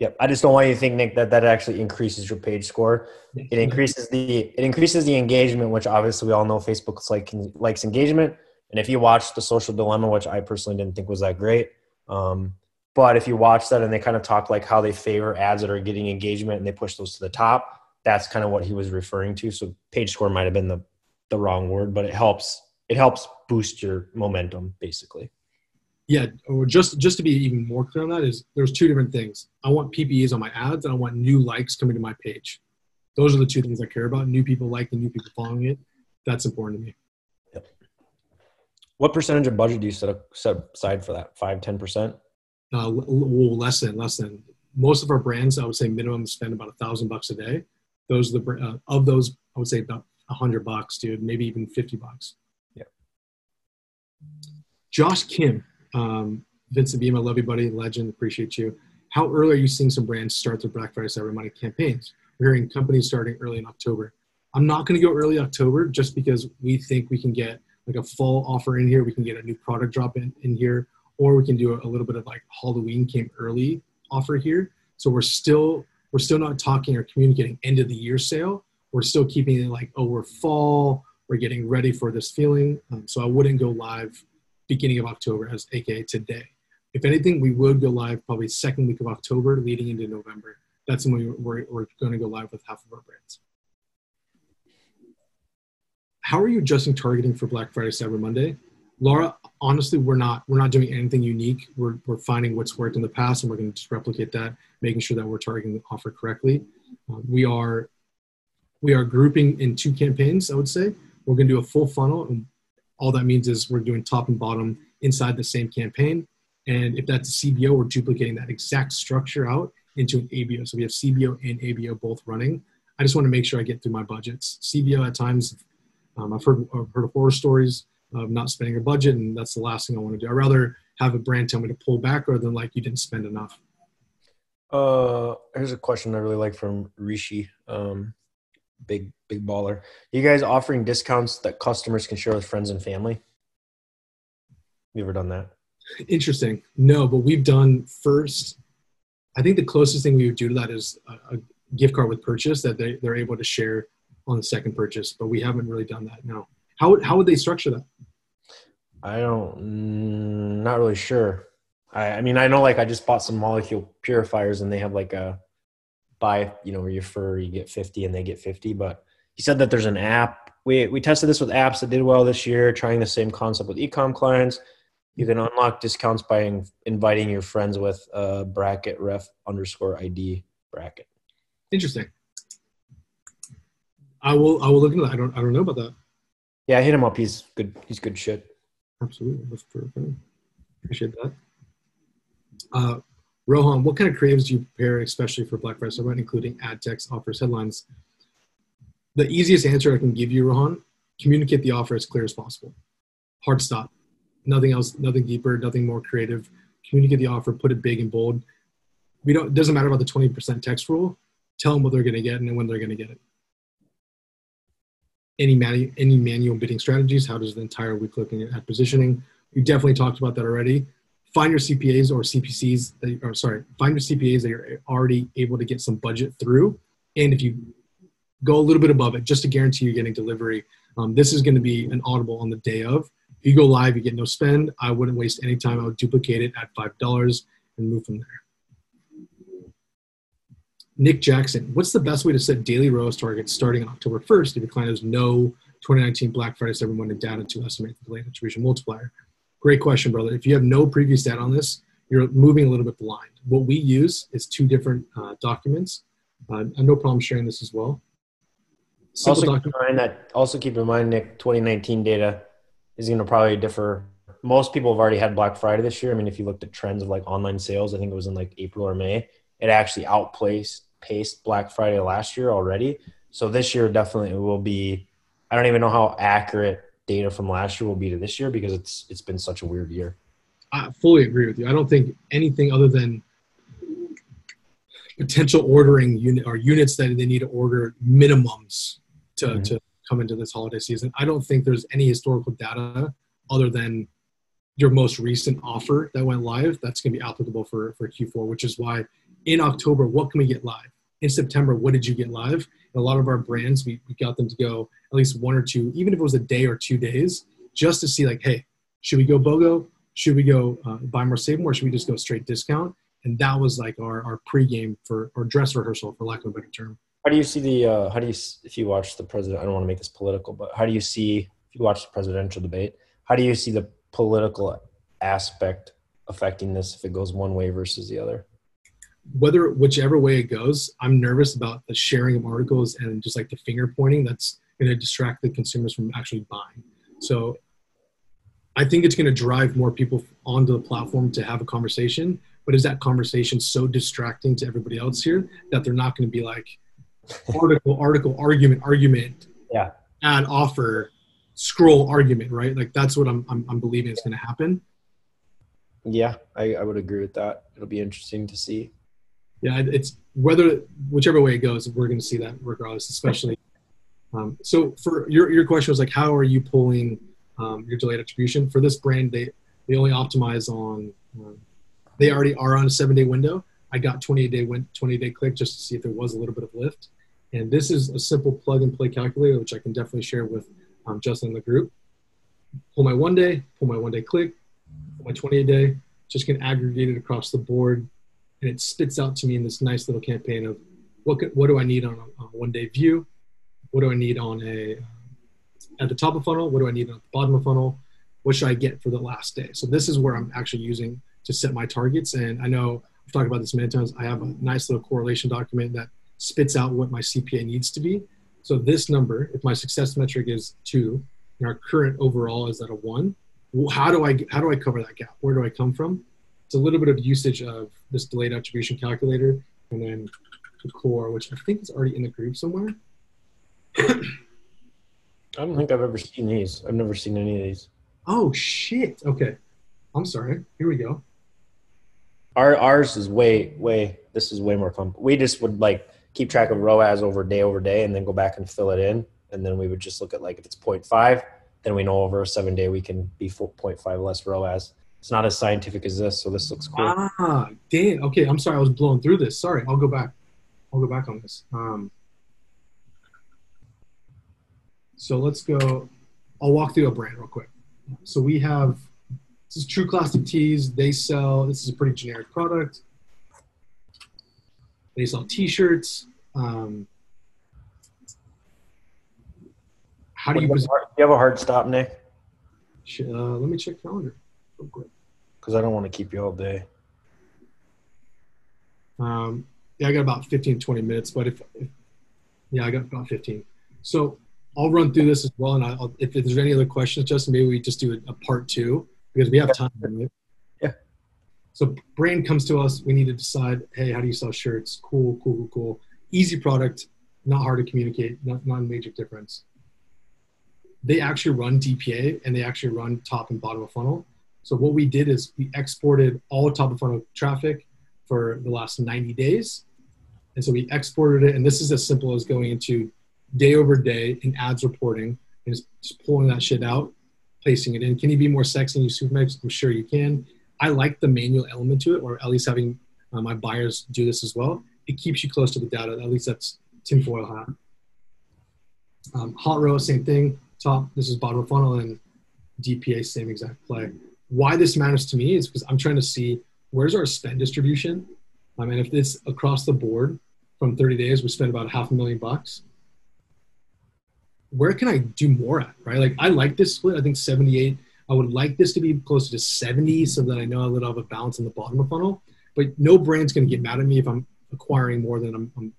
Yep. I just don't want you to think, Nick, that that actually increases your page score. It increases the it increases the engagement, which obviously we all know Facebook like likes engagement." And if you watch The Social Dilemma, which I personally didn't think was that great, um, but if you watch that and they kind of talk like how they favor ads that are getting engagement and they push those to the top, that's kind of what he was referring to. So page score might have been the, the wrong word, but it helps it helps boost your momentum, basically. Yeah, or just, just to be even more clear on that is there's two different things. I want P P Es on my ads and I want new likes coming to my page. Those are the two things I care about. New people like and new people following it. That's important to me. What percentage of budget do you set, up, set aside for that? Five, ten percent? Uh, well, less than, less than. Most of our brands, I would say, minimum spend about a thousand bucks a day. Those are the uh, of those, I would say about a hundred bucks, dude. Maybe even fifty bucks. Yeah. Josh Kim, um, Vince and Bima, love you, buddy. Legend, appreciate you. How early are you seeing some brands start their Black Friday, Cyber Monday campaigns? We're hearing companies starting early in October. I'm not going to go early October just because we think we can get like a fall offer in here, we can get a new product drop in, in here, or we can do a, a little bit of like Halloween came early offer here. So we're still, we're still not talking or communicating end of the year sale. We're still keeping it like, oh, we're fall, we're getting ready for this feeling. Um, so I wouldn't go live beginning of October as A K A today. If anything, we would go live probably second week of October leading into November. That's when we, we're, we're going to go live with half of our brands. How are you adjusting targeting for Black Friday, Cyber Monday? Laura, honestly, we're not we're not doing anything unique. We're we're finding what's worked in the past, and we're going to just replicate that, making sure that we're targeting the offer correctly. Uh, we are we are grouping in two campaigns, I would say. We're going to do a full funnel, and all that means is we're doing top and bottom inside the same campaign. And if that's a C B O, we're duplicating that exact structure out into an A B O. So we have C B O and A B O both running. I just want to make sure I get through my budgets. C B O at times, um, I've heard I've heard horror stories of not spending a budget, and that's the last thing I want to do. I'd rather have a brand tell me to pull back rather than like, you didn't spend enough. Uh, here's a question I really like from Rishi, um, big big baller. Are you guys offering discounts that customers can share with friends and family? You ever done that? Interesting. No, but we've done first. I think the closest thing we would do to that is a, a gift card with purchase that they, they're able to share on the second purchase, but we haven't really done that. No. How, how would they structure that? I don't, not really sure. I, I mean, I know like I just bought some molecule purifiers and they have like a buy, you know, where you refer, you get fifty and they get fifty, but he said that there's an app. We, we tested this with apps that did well this year, trying the same concept with e-com clients. You can unlock discounts by inviting your friends with uh, bracket ref underscore I D bracket. Interesting. I will. I will look into that. I don't. I don't know about that. Yeah, I hit him up. He's good. He's good shit. Absolutely. That's perfect. Appreciate that. Uh, Rohan, what kind of creatives do you prepare, especially for Black Friday, including ad text, offers, headlines? The easiest answer I can give you, Rohan: communicate the offer as clear as possible. Hard stop. Nothing else, nothing deeper, nothing more creative. Communicate the offer, put it big and bold. We don't, it doesn't matter about the twenty percent text rule. Tell them what they're going to get and when they're going to get it. Any, manu- any manual bidding strategies? How does the entire week looking at positioning? We definitely talked about that already. Find your C P As or C P Cs, that, or sorry, find your C P As that you're already able to get some budget through. And if you go a little bit above it, just to guarantee you're getting delivery, um, this is going to be an audible on the day of. If you go live, you get no spend. I wouldn't waste any time. I would duplicate it at five dollars and move from there. Nick Jackson, what's the best way to set daily R O A S targets starting on October first if your client has no twenty nineteen Black Friday seven month data to estimate the delayed attribution multiplier? Great question, brother. If you have no previous data on this, you're moving a little bit blind. What we use is two different uh, documents. Uh, no problem sharing this as well. Also keep, in mind that, also keep in mind, Nick, twenty nineteen data is going to probably differ. Most people have already had Black Friday this year. I mean, if you looked at trends of like online sales, I think it was in like April or May, it actually outpaced paced Black Friday last year already. So this year definitely it will be, I don't even know how accurate data from last year will be to this year because it's it's been such a weird year. I fully agree with you. I don't think anything other than potential ordering unit or units that they need to order minimums to, mm-hmm. to, come into this holiday season. I don't think there's any historical data other than your most recent offer that went live that's going to be applicable for, for Q four, which is why in October, what can we get live? In September, what did you get live? And a lot of our brands, we, we got them to go at least one or two, even if it was a day or two days, just to see like, hey, should we go BOGO? Should we go uh, buy more, save more? Or should we just go straight discount? And that was like our, our pregame for, or dress rehearsal for lack of a better term. How do you see the, uh, how do you, if you watch the president, I don't want to make this political, but how do you see, if you watch the presidential debate, how do you see the political aspect affecting this if it goes one way versus the other? Whether, whichever way it goes, I'm nervous about the sharing of articles and just like the finger pointing that's going to distract the consumers from actually buying. So I think it's going to drive more people onto the platform to have a conversation, but is that conversation so distracting to everybody else here that they're not going to be like, article, article, argument, argument, yeah. Ad offer, scroll, argument, right? Like that's what I'm I'm, I'm believing is going to happen. Yeah, I, I would agree with that. It'll be interesting to see. Yeah, it's whether whichever way it goes, we're going to see that regardless. Especially, um, so for your your question was like, how are you pulling um, your delayed attribution for this brand? They they only optimize on um, they already are on a seven day window. I got twenty-eight day win, twenty-eight day click just to see if there was a little bit of lift. And this is a simple plug and play calculator, which I can definitely share with um, Justin in the group. Pull my one day, pull my one day click, pull my twenty-eight day, just can aggregate it across the board. And it spits out to me in this nice little campaign of what could, what do I need on a, on a one day view? What do I need on a, at the top of funnel? What do I need on the bottom of funnel? What should I get for the last day? So this is where I'm actually using to set my targets. And I know I've talked about this many times. I have a nice little correlation document that spits out what my C P A needs to be. So this number, if my success metric is two and our current overall is at a one, well, how do I how do I cover that gap? Where do I come from? It's a little bit of usage of this delayed attribution calculator and then the core, which I think is already in the group somewhere. I don't think I've ever seen these. I've never seen any of these. Oh, shit. Okay. I'm sorry. Here we go. Our Ours is way, way, this is way more fun. We just would like keep track of R O A S over day over day and then go back and fill it in. And then we would just look at like if it's zero point five, then we know over a seven day we can be four point five less R O A S. It's not as scientific as this, so this looks cool. Ah, damn. Okay, I'm sorry. I was blowing through this. Sorry. I'll go back. I'll go back on this. Um. So let's go, I'll walk through a brand real quick. So we have, this is True Classic Tees. They sell, this is a pretty generic product. They sell t-shirts. Um, how do you, do you have a hard stop, Nick? Uh, let me check calendar real quick. Because I don't want to keep you all day. Um, yeah, I got about fifteen, twenty minutes, but if, if yeah, I got about fifteen. So I'll run through this as well, and I'll, if there's any other questions, Justin, maybe we just do a, a part two because we have time. Right? Yeah. So brand comes to us. We need to decide, hey, how do you sell shirts? Cool, cool, cool, cool. Easy product, not hard to communicate, not, not a major difference. They actually run D P A, and they actually run top and bottom of funnel. So what we did is we exported all top of funnel traffic for the last ninety days. And so we exported it, and this is as simple as going into day over day in ads reporting and just pulling that shit out, placing it in. Can you be more sexy than you supermax? I'm sure you can. I like the manual element to it, or at least having uh, my buyers do this as well. It keeps you close to the data. At least that's tinfoil hat. Um, hot row, same thing. Top, this is bottom of funnel, and D P A, same exact play. Why this matters to me is because I'm trying to see where's our spend distribution. I mean, if it's across the board from thirty days, we spend about half a million bucks. Where can I do more at, right? Like, I like this split. I think seventy-eight. I would like this to be closer to seventy so that I know I would have a balance in the bottom of funnel. But no brand's going to get mad at me if I'm acquiring more than I'm, I'm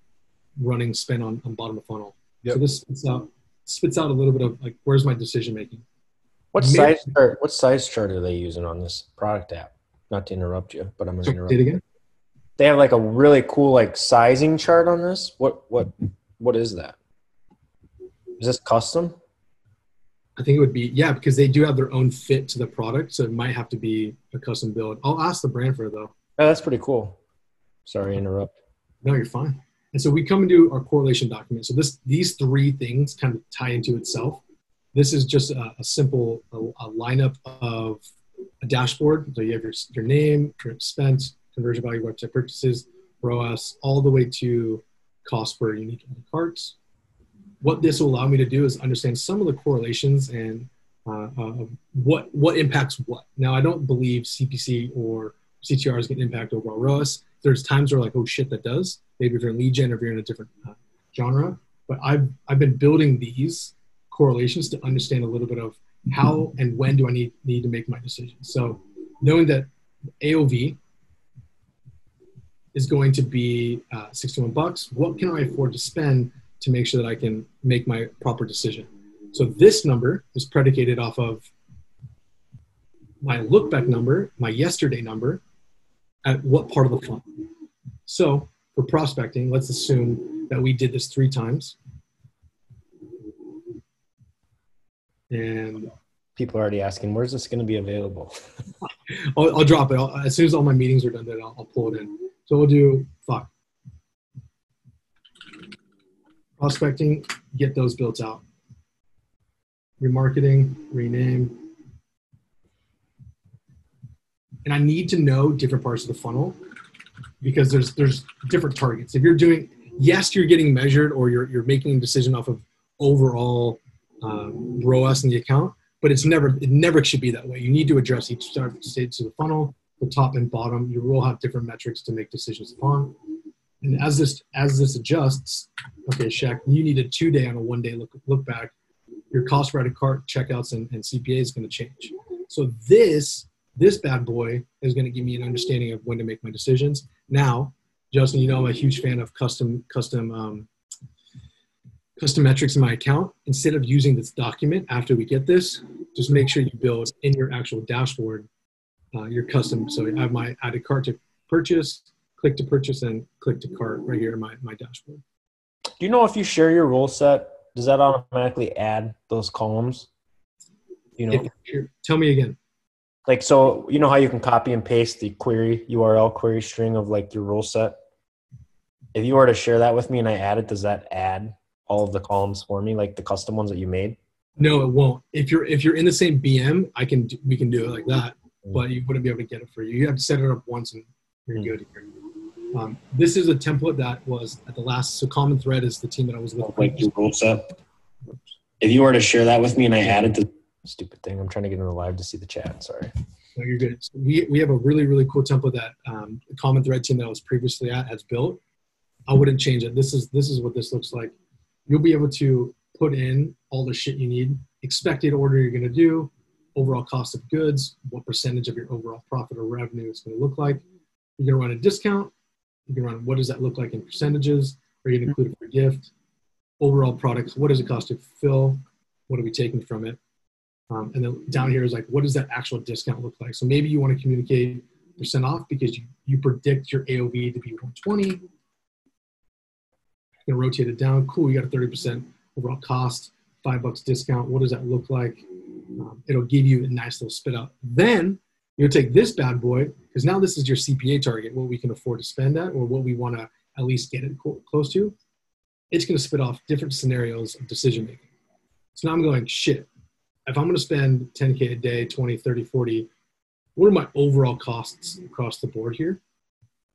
running spend on, on bottom of funnel. Yep. So this spits out, spits out a little bit of, like, where's my decision making? What Maybe, size chart, What size chart are they using on this product app? Not to interrupt you, but I'm going to interrupt you. Again? They have, like, a really cool, like, sizing chart on this. What what What is that? Is this custom? I think it would be, yeah, because they do have their own fit to the product, so it might have to be a custom build. I'll ask the brand for it, though. Oh, that's pretty cool. Sorry to interrupt. No, you're fine. And so we come into our correlation document. So this, these three things kind of tie into itself. This is just a, a simple a, a lineup of a dashboard. So you have your, your name, your expense, conversion value, website purchases, R O A S, all the way to cost per unique carts. What this will allow me to do is understand some of the correlations and uh, uh, what what impacts what. Now, I don't believe C P C or C T R is going to impact overall R O A S. There's times where, like, oh shit, that does. Maybe if you're in lead gen or if you're in a different uh, genre. But I've, I've been building these correlations to understand a little bit of how and when do I need, need to make my decisions. So knowing that A O V is going to be uh, sixty-one bucks, what can I afford to spend to make sure that I can make my proper decision? So this number is predicated off of my look back number, my yesterday number, at what part of the funnel. So for prospecting, let's assume that we did this three times. And people are already asking, where's this gonna be available? I'll, I'll drop it. I'll, as soon as all my meetings are done, then I'll, I'll pull it in. So we'll do, fuck. Prospecting, get those built out. Remarketing, rename. And I need to know different parts of the funnel because there's there's different targets. If you're doing, yes, you're getting measured or you're, you're making a decision off of overall um, R O A S in the account, but it's never it never should be that way. You need to address each stage of the funnel, the top and bottom. You will have different metrics to make decisions upon. And as this as this adjusts, okay, Shaq, you need a two-day on a one-day look, look back. Your cost per added cart, checkouts, and, and C P A is going to change. So this this bad boy is going to give me an understanding of when to make my decisions. Now, Justin, you know I'm a huge fan of custom custom um, custom metrics in my account. Instead of using this document after we get this, just make sure you build in your actual dashboard uh, your custom. So I have my added cart to purchase, click to purchase and click to cart right here in my, my dashboard. Do you know if you share your rule set, does that automatically add those columns? You know, if, tell me again. Like, so you know how you can copy and paste the query U R L query string of like your rule set? If you were to share that with me and I add it, does that add all of the columns for me, like the custom ones that you made? No, it won't. If you're if you're in the same B M, I can we can do it like that, but you wouldn't be able to get it for you. You have to set it up once and you're mm-hmm. good. Um, this is a template that was at the last. So Common Thread is the team that I was with. Like your rule set. If you were to share that with me and I added the stupid thing, I'm trying to get into live to see the chat. Sorry. No, you're good. So we we have a really really cool template that um, the Common Thread team that I was previously at has built. I wouldn't change it. This is this is what this looks like. You'll be able to put in all the shit you need, expected order you're going to do, overall cost of goods, what percentage of your overall profit or revenue is going to look like. You're going to run a discount. You can run what does that look like in percentages? Are you going to include it for gift? Overall products, what does it cost to fill? What are we taking from it? Um, and then down here is like, what does that actual discount look like? So maybe you want to communicate percent off because you, you predict your A O V to be one twenty. You're going to rotate it down. Cool, you got a thirty percent overall cost, five bucks discount. What does that look like? Um, it'll give you a nice little spit out. Then you'll take this bad boy, because now this is your C P A target, what we can afford to spend at or what we want to at least get it co- close to. It's going to spit off different scenarios of decision-making. So now I'm going, shit, if I'm going to spend ten K a day, twenty, thirty, forty, what are my overall costs across the board here?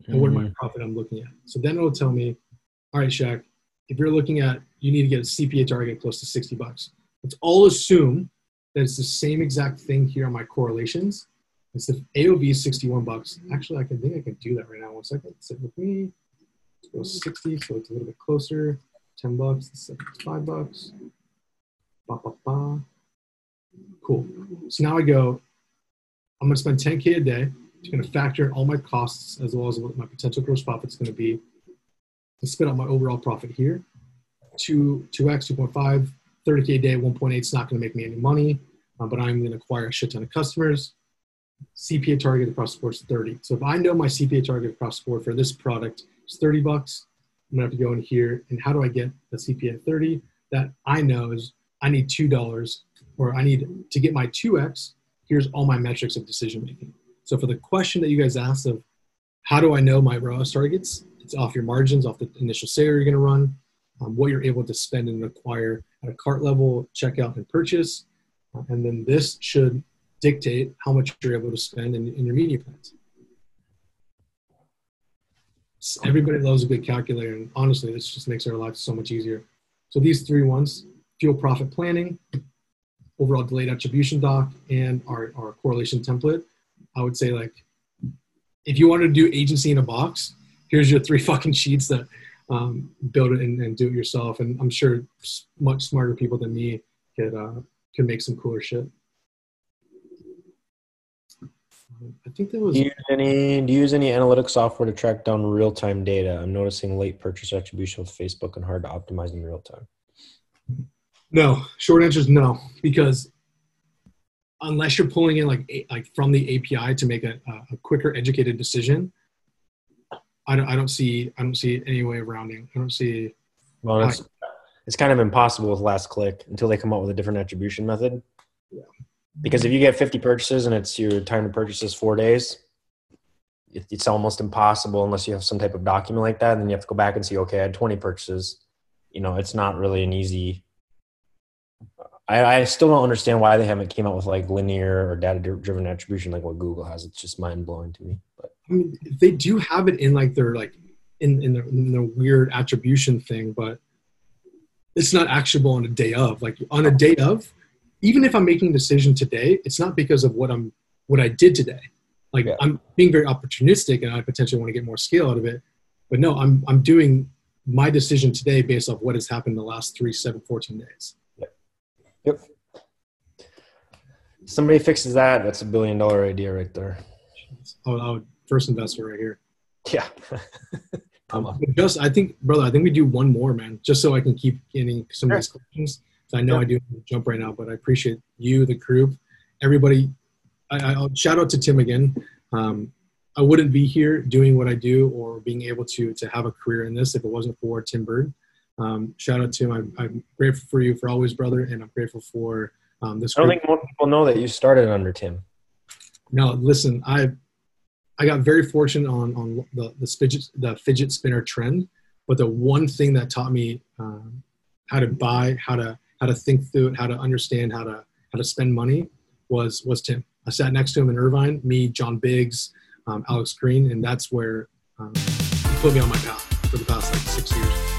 And what are my profit I'm looking at? So then it'll tell me, all right, Shaq, if you're looking at, you need to get a C P A target close to sixty bucks. Let's all assume that it's the same exact thing here on my correlations. It's the A O V is sixty-one bucks. Actually, I can think I can do that right now. One second, sit with me. Let's go sixty, so it's a little bit closer. ten bucks, five bucks. Ba, ba, ba. Cool. So now I go, I'm gonna spend ten K a day. It's gonna factor in all my costs as well as what my potential gross profit's gonna be. To spit out my overall profit here. two, two X, two point five, thirty K a day, one point eight, it's not gonna make me any money, uh, but I'm gonna acquire a shit ton of customers. C P A target across the board is thirty. So if I know my C P A target across the board for this product is thirty bucks, I'm gonna have to go in here and how do I get the C P A at thirty? That I know is I need two dollars or I need to get my two X. Here's all my metrics of decision-making. So for the question that you guys asked of how do I know my R O A S targets? It's off your margins, off the initial sale you're gonna run, um, what you're able to spend and acquire at a cart level, checkout and purchase. And then this should dictate how much you're able to spend in, in your media plans. Everybody loves a good calculator, and honestly, this just makes our lives so much easier. So these three ones, fuel profit planning, overall delayed attribution doc, and our, our correlation template. I would say, like, if you wanted to do agency in a box, here's your three fucking sheets that um, build it and, and do it yourself. And I'm sure much smarter people than me could, uh, could make some cooler shit. I think that was. Do you, use any, do you use any analytics software to track down real-time data? I'm noticing late purchase attribution with Facebook and hard to optimize in real time. No, short answer is no, because unless you're pulling in like like from the A P I to make a, a quicker educated decision, I don't I don't see I don't see any way of rounding. I don't see. Well, it's, it's kind of impossible with last click until they come up with a different attribution method. Yeah. Because if you get fifty purchases and it's your time to purchase is four days, it's almost impossible unless you have some type of document like that. And then you have to go back and see, okay, I had twenty purchases. You know, it's not really an easy. I, I still don't understand why they haven't came out with like linear or data-driven attribution like what Google has. It's just mind-blowing to me. But I mean, they do have it in like their like in in their, in their weird attribution thing, but it's not actionable on a day of. Like on a day of. Even if I'm making a decision today, it's not because of what I'm, what I did today. Like yeah. I'm being very opportunistic and I potentially want to get more scale out of it, but no, I'm, I'm doing my decision today based off what has happened in the last three, seven, fourteen days. Yep. Yep. Somebody fixes that. That's a billion dollar idea right there. Oh, oh first investor right here. Yeah. um, just, I think, brother, I think we do one more, man, just so I can keep getting some sure. of these questions. So I know yeah. I do jump right now, but I appreciate you, the group, everybody. I, I'll shout out to Tim again. Um, I wouldn't be here doing what I do or being able to to have a career in this if it wasn't for Tim Byrd. Um, shout out to him. I'm, I'm grateful for you for always, brother, and I'm grateful for um, this. I don't group. think most people know that you started under Tim. No, listen, I I got very fortunate on on the the fidget the fidget spinner trend, but the one thing that taught me um, how to buy, how to how to think through it, how to understand, how to how to spend money was was Tim. I sat next to him in Irvine, me, John Biggs, um, Alex Green, and that's where um, he put me on my path for the past like six years.